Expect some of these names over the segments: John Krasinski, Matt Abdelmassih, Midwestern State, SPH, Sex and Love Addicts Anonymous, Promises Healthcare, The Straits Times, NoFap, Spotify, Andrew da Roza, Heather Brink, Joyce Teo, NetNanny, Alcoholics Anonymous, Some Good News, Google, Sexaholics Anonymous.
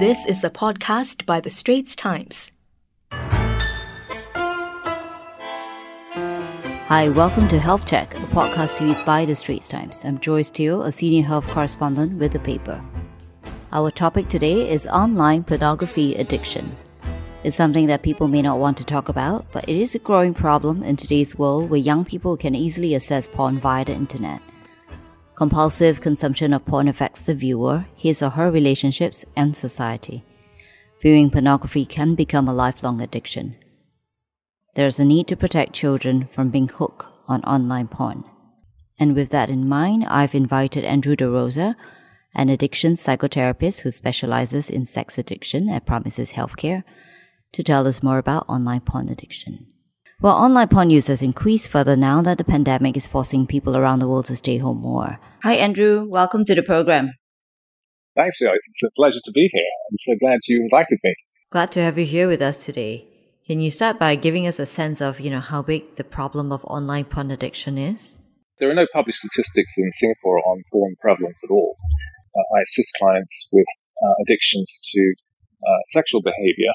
This is a podcast by The Straits Times. Hi, welcome to Health Check, a podcast series by The Straits Times. I'm Joyce Teo, a senior health correspondent with the paper. Our topic today is online pornography addiction. It's something that people may not want to talk about, but it is a growing problem in today's world where young people can easily access porn via the internet. Compulsive consumption of porn affects the viewer, his or her relationships, and society. Viewing pornography can become a lifelong addiction. There is a need to protect children from being hooked on online porn. And with that in mind, I've invited Andrew da Roza, an addiction psychotherapist who specializes in sex addiction at Promises Healthcare, to tell us more about online porn addiction. Well, online porn users increase further now that the pandemic is forcing people around the world to stay home more. Hi, Andrew. Welcome to the program. Thanks, Joyce. It's a pleasure to be here. I'm so glad you invited me. Glad to have you here with us today. Can you start by giving us a sense of, how big the problem of online porn addiction is? There are no published statistics in Singapore on porn prevalence at all. I assist clients with addictions to sexual behavior,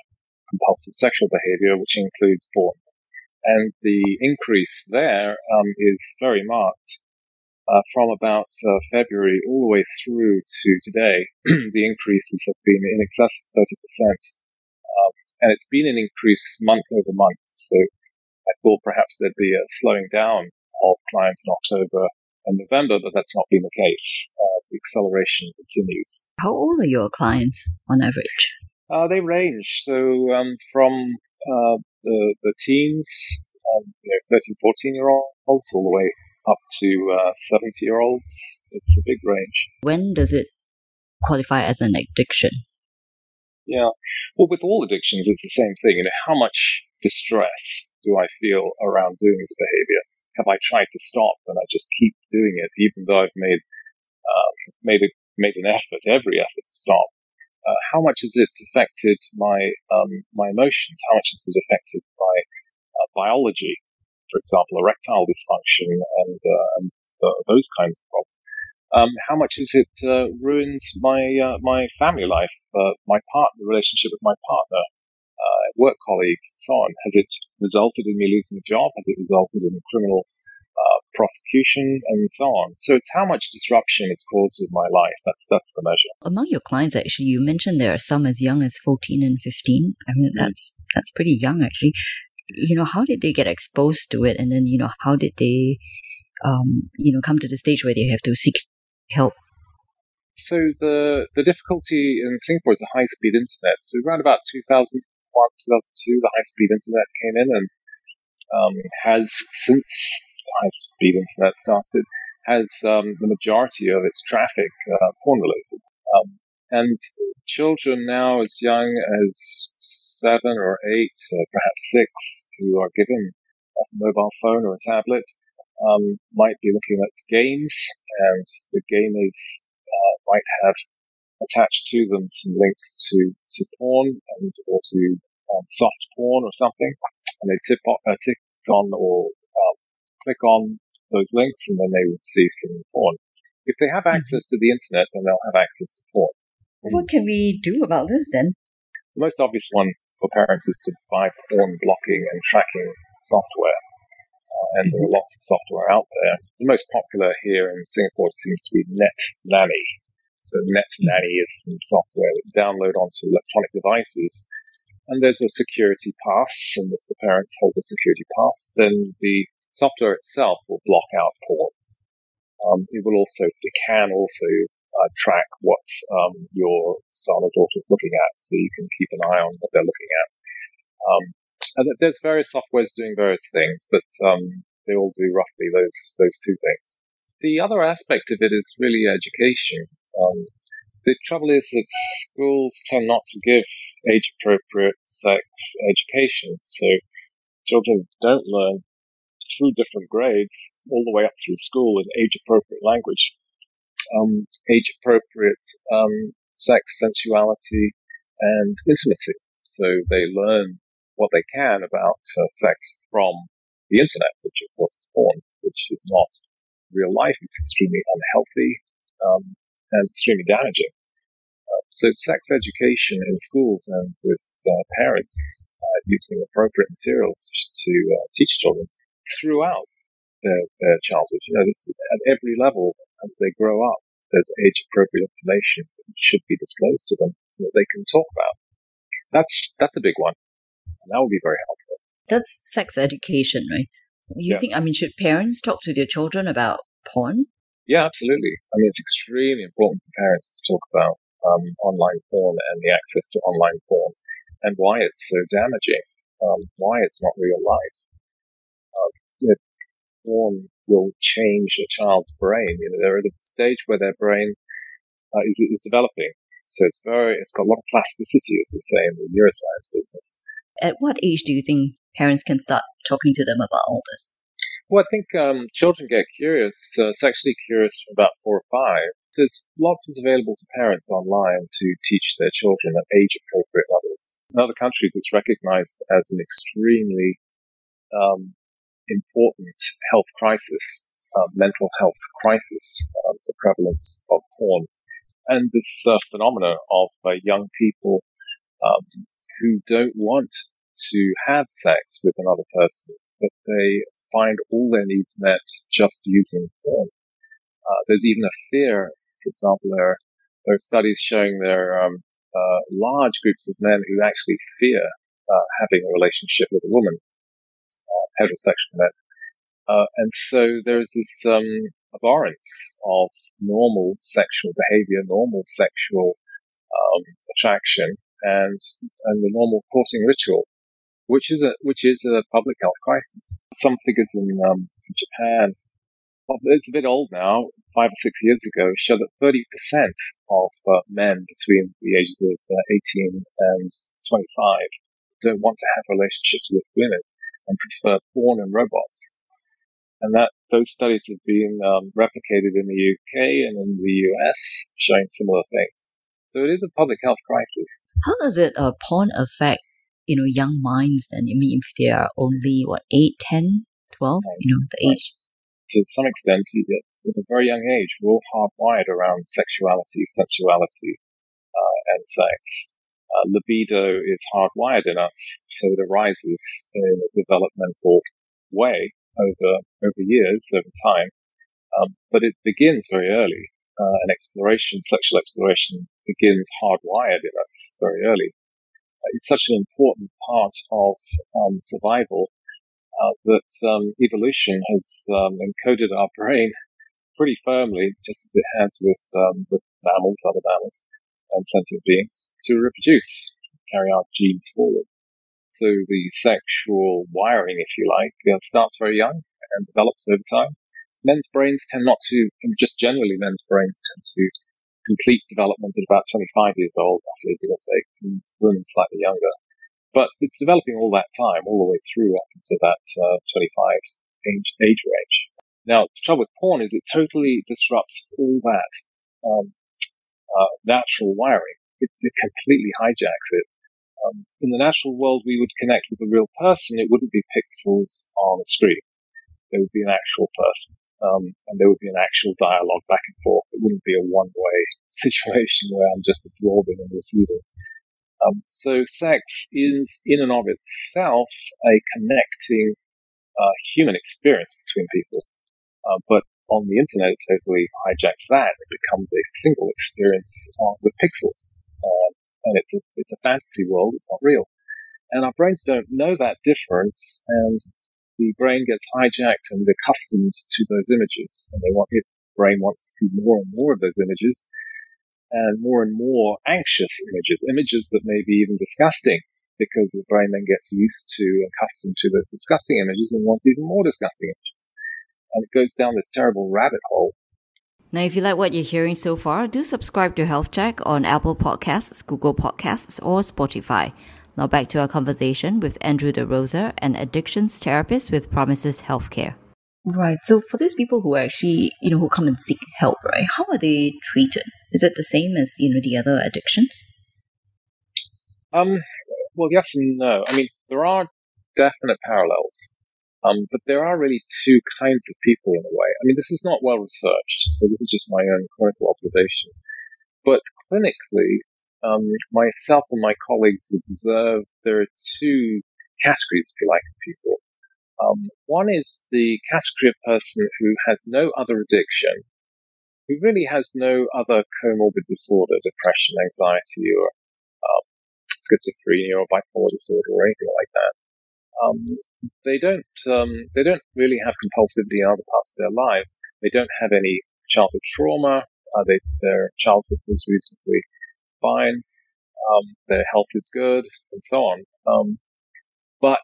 compulsive sexual behavior, which includes porn. And the increase there is very marked. From about February all the way through to today, the increases have been in excess of 30%. And it's been an increase month over month. So I thought perhaps there'd be a slowing down of clients in October and November, but that's not been the case. The acceleration continues. How old are your clients on average? They range. So from the teens, 13, 14-year-olds, all the way up to 70-year-olds. It's a big range. When does it qualify as an addiction? Yeah. Well, with all addictions, it's the same thing. How much distress do I feel around doing this behavior? Have I tried to stop and I just keep doing it, even though I've made every effort to stop? How much has it affected my emotions? How much has it affected my biology? For example, erectile dysfunction and those kinds of problems. How much has it ruined my family life, the relationship with my partner, work colleagues, and so on? Has it resulted in me losing a job? Has it resulted in criminal prosecution, and so on? So it's how much disruption it's caused in my life. That's the measure. Among your clients, actually, you mentioned there are some as young as 14 and 15. I mean, that's pretty young, actually. How did they get exposed to it? And then, how did they, come to the stage where they have to seek help? So the difficulty in Singapore is the high-speed internet. So around about 2001, 2002, the high-speed internet came in and has, since high-speed internet started, has the majority of its traffic porn-related. And children now as young as 7 or 8, perhaps 6, who are given a mobile phone or a tablet, might be looking at games, and the gamers might have attached to them some links to porn or to soft porn or something, and they tick on or click on those links, and then they would see some porn. If they have access to the internet, then they'll have access to porn. What can we do about this then? The most obvious one for parents is to buy porn blocking and tracking software. And there are lots of software out there. The most popular here in Singapore seems to be NetNanny. So NetNanny is some software that you download onto electronic devices. And there's a security pass, and if the parents hold the security pass, then the software itself will block out porn. It can also track what your son or daughter is looking at, so you can keep an eye on what they're looking at. And there's various softwares doing various things, but they all do roughly those two things. The other aspect of it is really education. The trouble is that schools tend not to give age-appropriate sex education, so children don't learn through different grades all the way up through school in age-appropriate language, age-appropriate sex, sensuality, and intimacy. So they learn what they can about sex from the internet, which of course is porn, which is not real life. It's extremely unhealthy and extremely damaging. So sex education in schools and with parents using appropriate materials to teach children throughout their childhood. You know, it's at every level as they grow up. There's age-appropriate information that should be disclosed to them that they can talk about. That's a big one, and that will be very helpful. That's sex education, right? You think? I mean, should parents talk to their children about porn? Yeah, absolutely. I mean, it's extremely important for parents to talk about online porn and the access to online porn, and why it's so damaging, why it's not real life. Porn will change a child's brain. You know, they're at a stage where their brain is developing, so it's got a lot of plasticity, as we say in the neuroscience business. At what age do you think parents can start talking to them about all this? Well, I think children get curious, sexually curious, from about 4 or 5. So there's lots that's available to parents online to teach their children at age-appropriate levels. In other countries, it's recognized as an extremely important health crisis, mental health crisis, the prevalence of porn. And this phenomena of young people who don't want to have sex with another person, but they find all their needs met just using porn. There's even a fear, for example, there are studies showing there are large groups of men who actually fear having a relationship with a woman, heterosexual men. And so there's this abhorrence of normal sexual behavior, normal sexual attraction, and the normal courting ritual, which is a public health crisis. Some figures in Japan, it's a bit old now, 5 or 6 years ago, show that 30% of men between the ages of 18 and 25 don't want to have relationships with women and prefer porn and robots. And that those studies have been replicated in the UK and in the US, showing similar things. So it is a public health crisis. How does it porn affect, young minds then? I mean, if they are only 8, 10, 12, the age? To some extent, at a very young age, we're all hardwired around sexuality, sensuality, and sex. Libido is hardwired in us, so it arises in a developmental way over years, over time. But it begins very early. And sexual exploration begins hardwired in us very early. It's such an important part of survival that evolution has encoded our brain pretty firmly, just as it has with mammals, other mammals, and sentient beings, to reproduce, carry our genes forward. So the sexual wiring, if you like, starts very young and develops over time. Men's brains tend to complete development at about 25 years old, roughly, give or take, and women slightly younger. But it's developing all that time, all the way through up to that 25 age range. Now, the trouble with porn is it totally disrupts all that natural wiring. It completely hijacks it. In the natural world, we would connect with a real person. It wouldn't be pixels on a screen. There would be an actual person. And there would be an actual dialogue back and forth. It wouldn't be a one-way situation where I'm just absorbing and receiving. So sex is, in and of itself, a connecting human experience between people. But on the internet, it totally hijacks that. It becomes a single experience with pixels. And it's a fantasy world. It's not real. And our brains don't know that difference, and the brain gets hijacked and accustomed to those images, and the brain wants to see more and more of those images, and more anxious images that may be even disgusting, because the brain then gets used to and accustomed to those disgusting images and wants even more disgusting images. And it goes down this terrible rabbit hole. Now, if you like what you're hearing so far, do subscribe to Health Check on Apple Podcasts, Google Podcasts, or Spotify. Now back to our conversation with Andrew da Roza, an addictions therapist with Promises Healthcare. Right. So for these people who actually, who come and seek help, right, how are they treated? Is it the same as, the other addictions? Well, yes and no. I mean, there are definite parallels, but there are really two kinds of people in a way. I mean, this is not well researched, so this is just my own clinical observation. But clinically, myself and my colleagues observe there are two categories, if you like, of people. One is the category of person who has no other addiction, who really has no other comorbid disorder, depression, anxiety, or schizophrenia, or bipolar disorder, or anything like that. They don't really have compulsivity in other parts of their lives. They don't have any childhood trauma. Their childhood was reasonably fine. Their health is good, and so on. But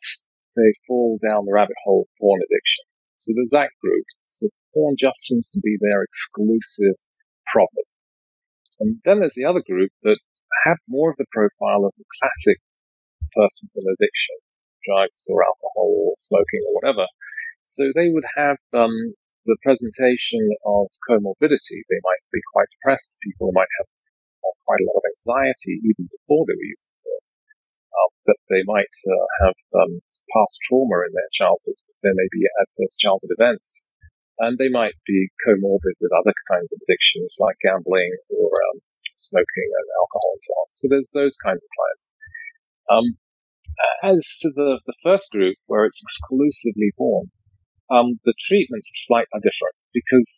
they fall down the rabbit hole of porn addiction. So there's that group. So porn just seems to be their exclusive problem. And then there's the other group that have more of the profile of the classic person with an addiction, drugs or alcohol or smoking or whatever. So they would have the presentation of comorbidity. They might be quite depressed. People might have quite a lot of anxiety even before they were using porn. That they might have past trauma in their childhood. There may be adverse childhood events. And they might be comorbid with other kinds of addictions like gambling or smoking and alcohol and so on. So there's those kinds of clients. As to the first group, where it's exclusively porn, the treatments are slightly different because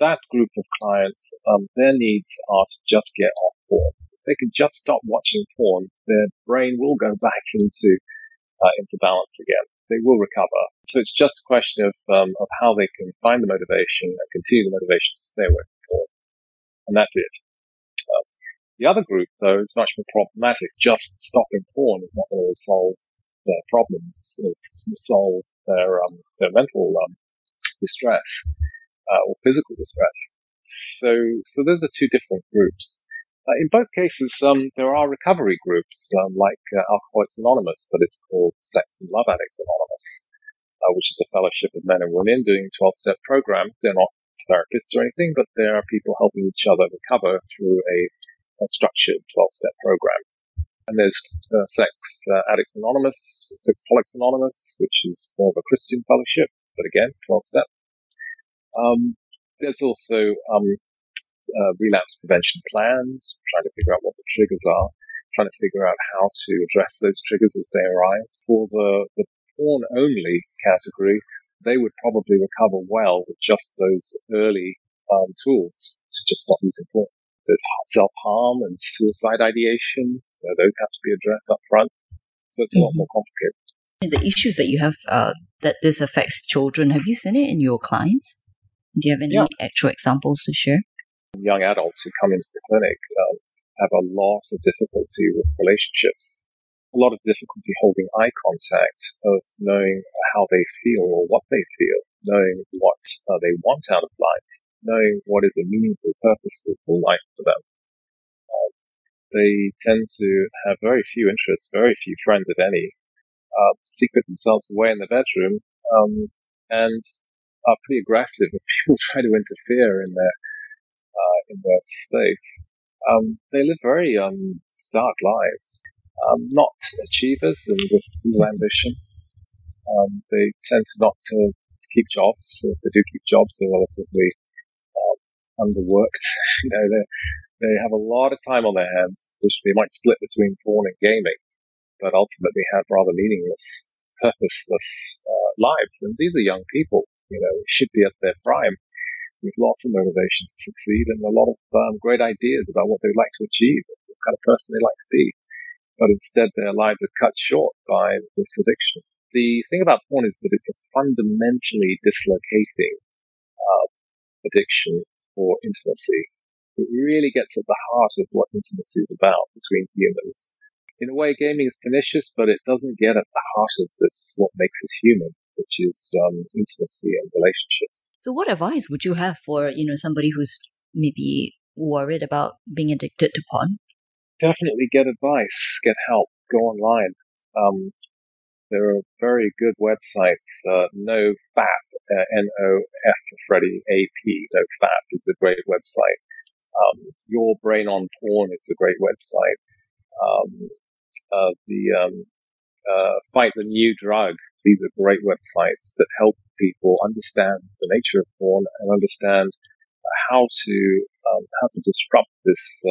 that group of clients, their needs are to just get off porn. If they can just stop watching porn, their brain will go back into balance again. They will recover. So it's just a question of how they can find the motivation and continue the motivation to stay away from porn. And that's it. The other group, though, is much more problematic. Just stopping porn is not going to solve their problems, solve their mental distress or physical distress. So those are two different groups. In both cases, there are recovery groups like Alcoholics Anonymous, but it's called Sex and Love Addicts Anonymous, which is a fellowship of men and women doing a 12-step program. They're not therapists or anything, but there are people helping each other recover through a structured 12-step program. And there's Sex Addicts Anonymous, Sexaholics Anonymous, which is more of a Christian fellowship, but again, 12-step. There's also relapse prevention plans, trying to figure out what the triggers are, trying to figure out how to address those triggers as they arise. For the porn-only category, they would probably recover well with just those early tools to just stop using porn. There's self-harm and suicide ideation. So those have to be addressed up front. So it's a lot more complicated. And the issues that you have, that this affects children, have you seen it in your clients? Do you have any actual examples to share? Young adults who come into the clinic have a lot of difficulty with relationships, a lot of difficulty holding eye contact, of knowing how they feel or what they feel, knowing what they want out of life, knowing what is a meaningful, purposeful full life for them. They tend to have very few interests, very few friends, if any, secret themselves away in the bedroom, and are pretty aggressive if people try to interfere in their space. They live very stark lives, not achievers and with little ambition. They tend to not to keep jobs. If they do keep jobs, they're relatively underworked. You know, they have a lot of time on their hands, which they might split between porn and gaming, but ultimately have rather meaningless, purposeless lives. And these are young people. You know, should be at their prime, with lots of motivation to succeed and a lot of great ideas about what they'd like to achieve, what kind of person they'd like to be. But instead, their lives are cut short by this addiction. The thing about porn is that it's a fundamentally dislocating addiction for intimacy. It really gets at the heart of what intimacy is about between humans. In a way, gaming is pernicious, but it doesn't get at the heart of this, what makes us human, which is intimacy and relationships. So what advice would you have for, you know, somebody who's maybe worried about being addicted to porn? Definitely get advice, get help, go online. There are very good websites. NoFap, N-O-F for Freddie, A-P, NoFap is a great website. Your Brain on Porn is a great website. Fight the New Drug. These are great websites that help people understand the nature of porn and understand how to disrupt this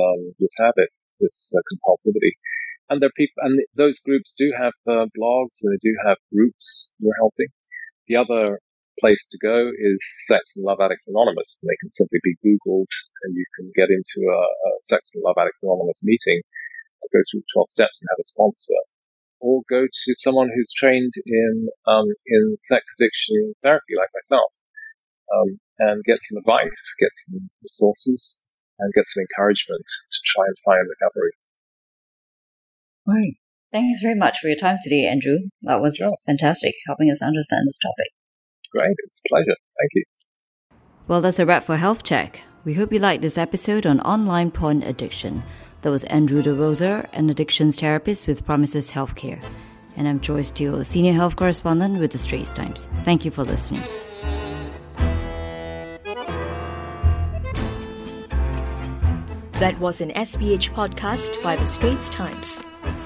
habit, this compulsivity. And there are people, and those groups do have blogs, and they do have groups we're helping. The other place to go is Sex and Love Addicts Anonymous, and they can simply be Googled, and you can get into a Sex and Love Addicts Anonymous meeting, go through 12 steps and have a sponsor, or go to someone who's trained in sex addiction therapy, like myself, and get some advice, get some resources, and get some encouragement to try and find recovery. All right. Thanks very much for your time today, Andrew. That was fantastic, helping us understand this topic. Great. It's a pleasure. Thank you. Well, that's a wrap for Health Check. We hope you liked this episode on online porn addiction. That was Andrew da Roza, an addictions therapist with Promises Healthcare. And I'm Joyce Teo, senior health correspondent with The Straits Times. Thank you for listening. That was an SPH podcast by The Straits Times.